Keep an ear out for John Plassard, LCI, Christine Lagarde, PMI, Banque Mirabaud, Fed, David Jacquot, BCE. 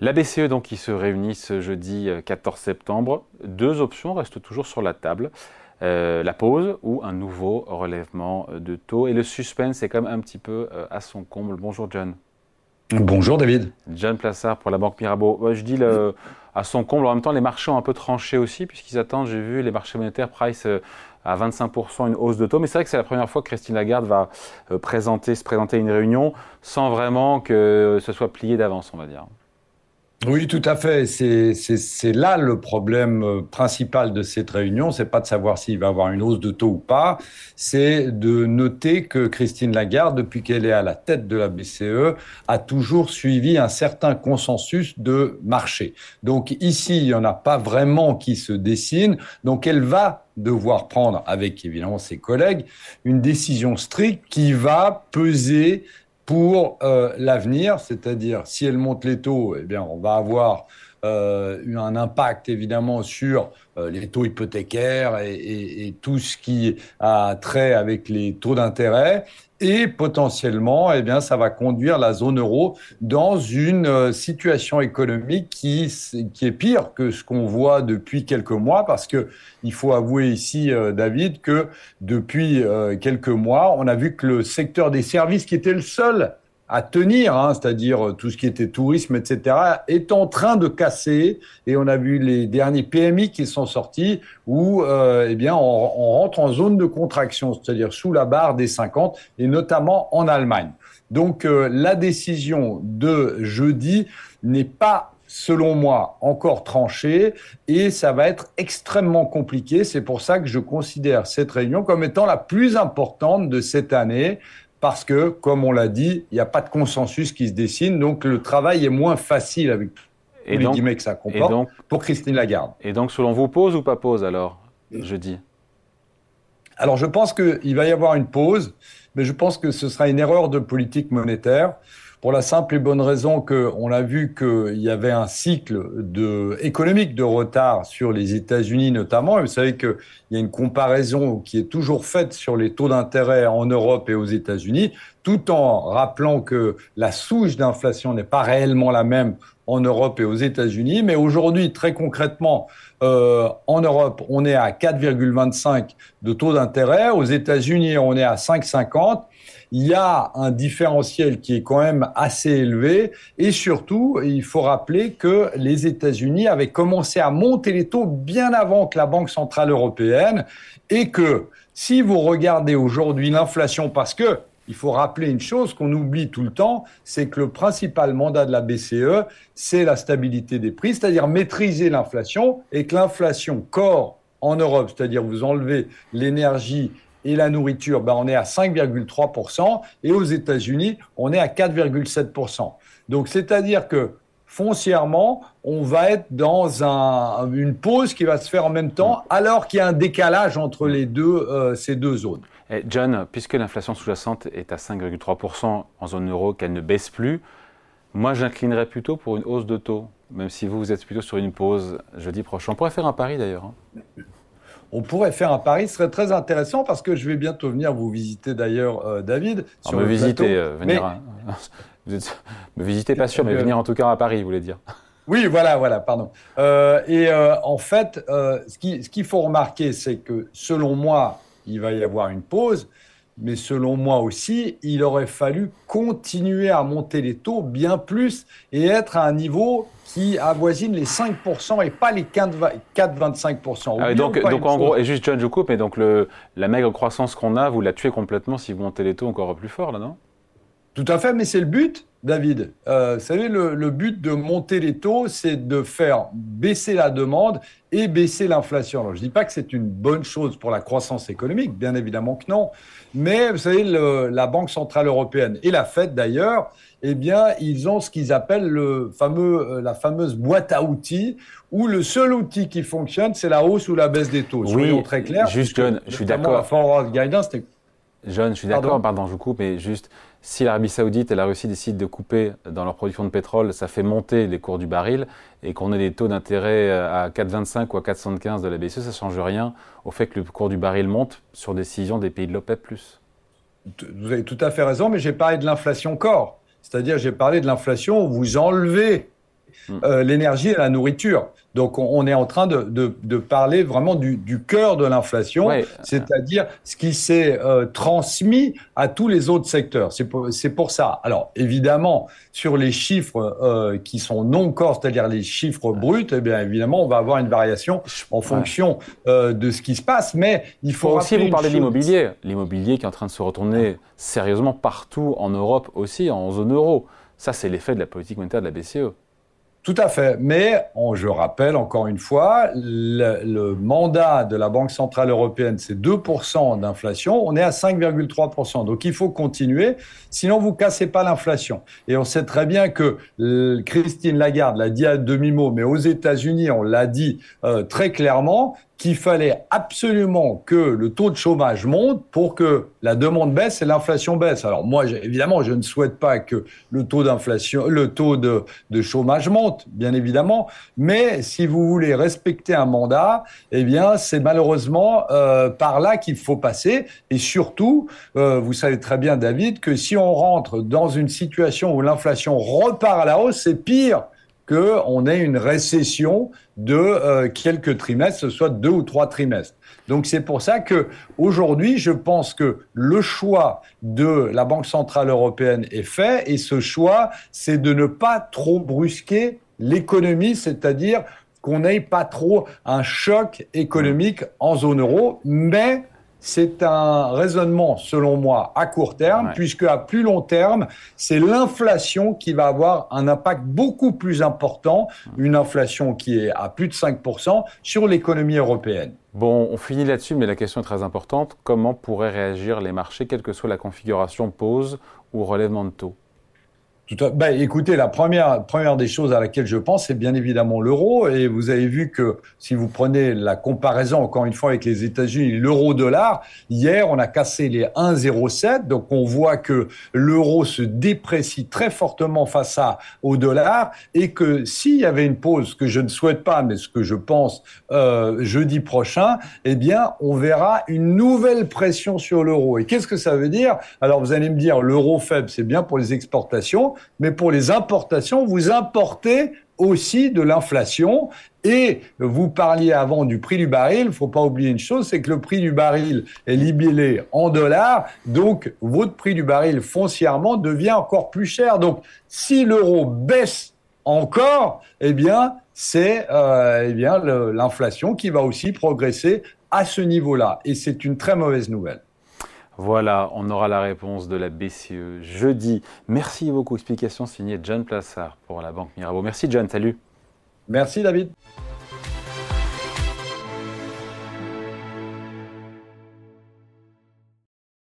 La BCE donc qui se réunit ce jeudi 14 septembre, deux options restent toujours sur la table. La pause ou un nouveau relèvement de taux. Et le suspense est quand même un petit peu à son comble. Bonjour John. Bonjour David. John Plassard pour la Banque Mirabaud. Ouais, je dis à son comble, en même temps les marchés ont un peu tranché aussi puisqu'ils attendent, j'ai vu, les marchés monétaires price à 25% une hausse de taux. Mais c'est vrai que c'est la première fois que Christine Lagarde va se présenter à une réunion sans vraiment que ce soit plié d'avance, on va dire. Oui, tout à fait. C'est là le problème principal de cette réunion. C'est pas de savoir s'il va y avoir une hausse de taux ou pas. C'est de noter que Christine Lagarde, depuis qu'elle est à la tête de la BCE, a toujours suivi un certain consensus de marché. Donc ici, il n'y en a pas vraiment qui se dessine. Donc elle va devoir prendre, avec évidemment ses collègues, une décision stricte qui va peser pour l'avenir, c'est-à-dire si elle monte les taux, eh bien on va avoir un impact évidemment sur les taux hypothécaires et tout ce qui a trait avec les taux d'intérêt. Et potentiellement, eh bien, ça va conduire la zone euro dans une situation économique qui est pire que ce qu'on voit depuis quelques mois, parce que il faut avouer ici, David, que depuis quelques mois, on a vu que le secteur des services, qui était le seul à tenir, c'est-à-dire tout ce qui était tourisme, etc., est en train de casser. Et on a vu les derniers PMI qui sont sortis où on rentre en zone de contraction, c'est-à-dire sous la barre des 50, et notamment en Allemagne. Donc la décision de jeudi n'est pas, selon moi, encore tranché, et ça va être extrêmement compliqué. C'est pour ça que je considère cette réunion comme étant la plus importante de cette année, parce que, comme on l'a dit, il n'y a pas de consensus qui se dessine, donc le travail est moins facile avec tous les guillemets que ça comporte pour Christine Lagarde. Et donc, selon vous, pause ou pas pause alors, jeudi ? Alors, je pense qu'il va y avoir une pause, mais je pense que ce sera une erreur de politique monétaire. Pour la simple et bonne raison qu'on a vu qu'il y avait un cycle économique de retard sur les États-Unis notamment. Et vous savez qu'il y a une comparaison qui est toujours faite sur les taux d'intérêt en Europe et aux États-Unis, tout en rappelant que la souche d'inflation n'est pas réellement la même en Europe et aux États-Unis. Mais aujourd'hui, très concrètement, en Europe, on est à 4,25 de taux d'intérêt. Aux États-Unis, on est à 5,50. Il y a un différentiel qui est quand même assez élevé. Et surtout, il faut rappeler que les États-Unis avaient commencé à monter les taux bien avant que la Banque centrale européenne, et que si vous regardez aujourd'hui l'inflation, parce que il faut rappeler une chose qu'on oublie tout le temps, c'est que le principal mandat de la BCE, c'est la stabilité des prix, c'est-à-dire maîtriser l'inflation, et que l'inflation core en Europe, c'est-à-dire vous enlevez l'énergie et la nourriture, on est à 5,3%, et aux États-Unis, on est à 4,7%. Donc, c'est-à-dire que foncièrement, on va être dans une pause qui va se faire en même temps, alors qu'il y a un décalage entre ces deux zones. Et John, puisque l'inflation sous-jacente est à 5,3% en zone euro, qu'elle ne baisse plus, moi, j'inclinerais plutôt pour une hausse de taux, même si vous êtes plutôt sur une pause jeudi prochain. On pourrait faire un pari d'ailleurs. On pourrait faire un pari, ce serait très intéressant, parce que je vais bientôt venir vous visiter d'ailleurs, David. Sur me visiter, me visiter, pas sûr, mais venir en tout cas à Paris, vous voulez dire. Oui, voilà, pardon. En fait, ce qu'il faut remarquer, c'est que selon moi, il va y avoir une pause, mais selon moi aussi, il aurait fallu continuer à monter les taux bien plus et être à un niveau qui avoisine les 5% et pas les 4,25%. Donc en gros, et juste John Jacquot, mais donc la maigre croissance qu'on a, vous la tuez complètement si vous montez les taux encore plus fort, là, non ? Tout à fait, mais c'est le but, David. Vous savez, le but de monter les taux, c'est de faire baisser la demande et baisser l'inflation. Alors, je ne dis pas que c'est une bonne chose pour la croissance économique, bien évidemment que non. Mais vous savez, la Banque centrale européenne et la Fed d'ailleurs, eh bien, ils ont ce qu'ils appellent la fameuse boîte à outils, où le seul outil qui fonctionne, c'est la hausse ou la baisse des taux. Soyons très clairs. Juste, John, je suis d'accord. La forward guidance, John, je suis d'accord, pardon, je vous coupe, mais juste, Si l'Arabie Saoudite et la Russie décident de couper dans leur production de pétrole, ça fait monter les cours du baril, et qu'on ait des taux d'intérêt à 4,25 ou à 4,75 de la BCE, ça ne change rien au fait que le cours du baril monte sur décision des pays de l'OPEP+. Vous avez tout à fait raison, mais j'ai parlé de l'inflation corps. C'est-à-dire, j'ai parlé de l'inflation où vous enlevez l'énergie et la nourriture. Donc, on est en train de parler vraiment du cœur de l'inflation, ouais. C'est-à-dire ce qui s'est transmis à tous les autres secteurs. C'est pour ça. Alors, évidemment, sur les chiffres qui sont non corps, c'est-à-dire les chiffres bruts, eh bien, évidemment, on va avoir une variation en fonction de ce qui se passe. Mais il faut aussi vous parler de l'immobilier. L'immobilier qui est en train de se retourner sérieusement partout en Europe aussi, en zone euro. Ça, c'est l'effet de la politique monétaire de la BCE. Tout à fait. Mais je rappelle encore une fois, le mandat de la Banque centrale européenne, c'est 2% d'inflation. On est à 5,3%. Donc, il faut continuer. Sinon, vous cassez pas l'inflation. Et on sait très bien que Christine Lagarde l'a dit à demi-mot, mais aux États-Unis, on l'a dit très clairement, qu'il fallait absolument que le taux de chômage monte pour que la demande baisse et l'inflation baisse. Alors moi, évidemment, je ne souhaite pas que le taux de chômage monte, bien évidemment. Mais si vous voulez respecter un mandat, eh bien, c'est malheureusement par là qu'il faut passer. Et surtout, vous savez très bien, David, que si on rentre dans une situation où l'inflation repart à la hausse, c'est pire qu'on ait une récession de quelques trimestres, ce soit 2 ou 3 trimestres. Donc c'est pour ça qu'aujourd'hui, je pense que le choix de la Banque centrale européenne est fait, et ce choix, c'est de ne pas trop brusquer l'économie, c'est-à-dire qu'on n'ait pas trop un choc économique en zone euro, mais c'est un raisonnement, selon moi, à court terme, puisque à plus long terme, c'est l'inflation qui va avoir un impact beaucoup plus important, une inflation qui est à plus de 5% sur l'économie européenne. Bon, on finit là-dessus, mais la question est très importante. Comment pourraient réagir les marchés, quelle que soit la configuration, pause ou relèvement de taux ? Ben, écoutez, la première des choses à laquelle je pense, c'est bien évidemment l'euro. Et vous avez vu que si vous prenez la comparaison, encore une fois, avec les États-Unis, l'euro-dollar, hier, on a cassé les 1,07. Donc, on voit que l'euro se déprécie très fortement face au dollar. Et que s'il y avait une pause, que je ne souhaite pas, mais ce que je pense jeudi prochain, eh bien, on verra une nouvelle pression sur l'euro. Et qu'est-ce que ça veut dire ? Alors, vous allez me dire, l'euro faible, c'est bien pour les exportations. Mais pour les importations, vous importez aussi de l'inflation. Et vous parliez avant du prix du baril. Il ne faut pas oublier une chose, c'est que le prix du baril est libellé en dollars. Donc, votre prix du baril foncièrement devient encore plus cher. Donc, si l'euro baisse encore, eh bien, c'est l'inflation qui va aussi progresser à ce niveau-là. Et c'est une très mauvaise nouvelle. Voilà, on aura la réponse de la BCE jeudi. Merci beaucoup. Explication signée John Plassard pour la Banque Mirabaud. Merci John, salut. Merci David.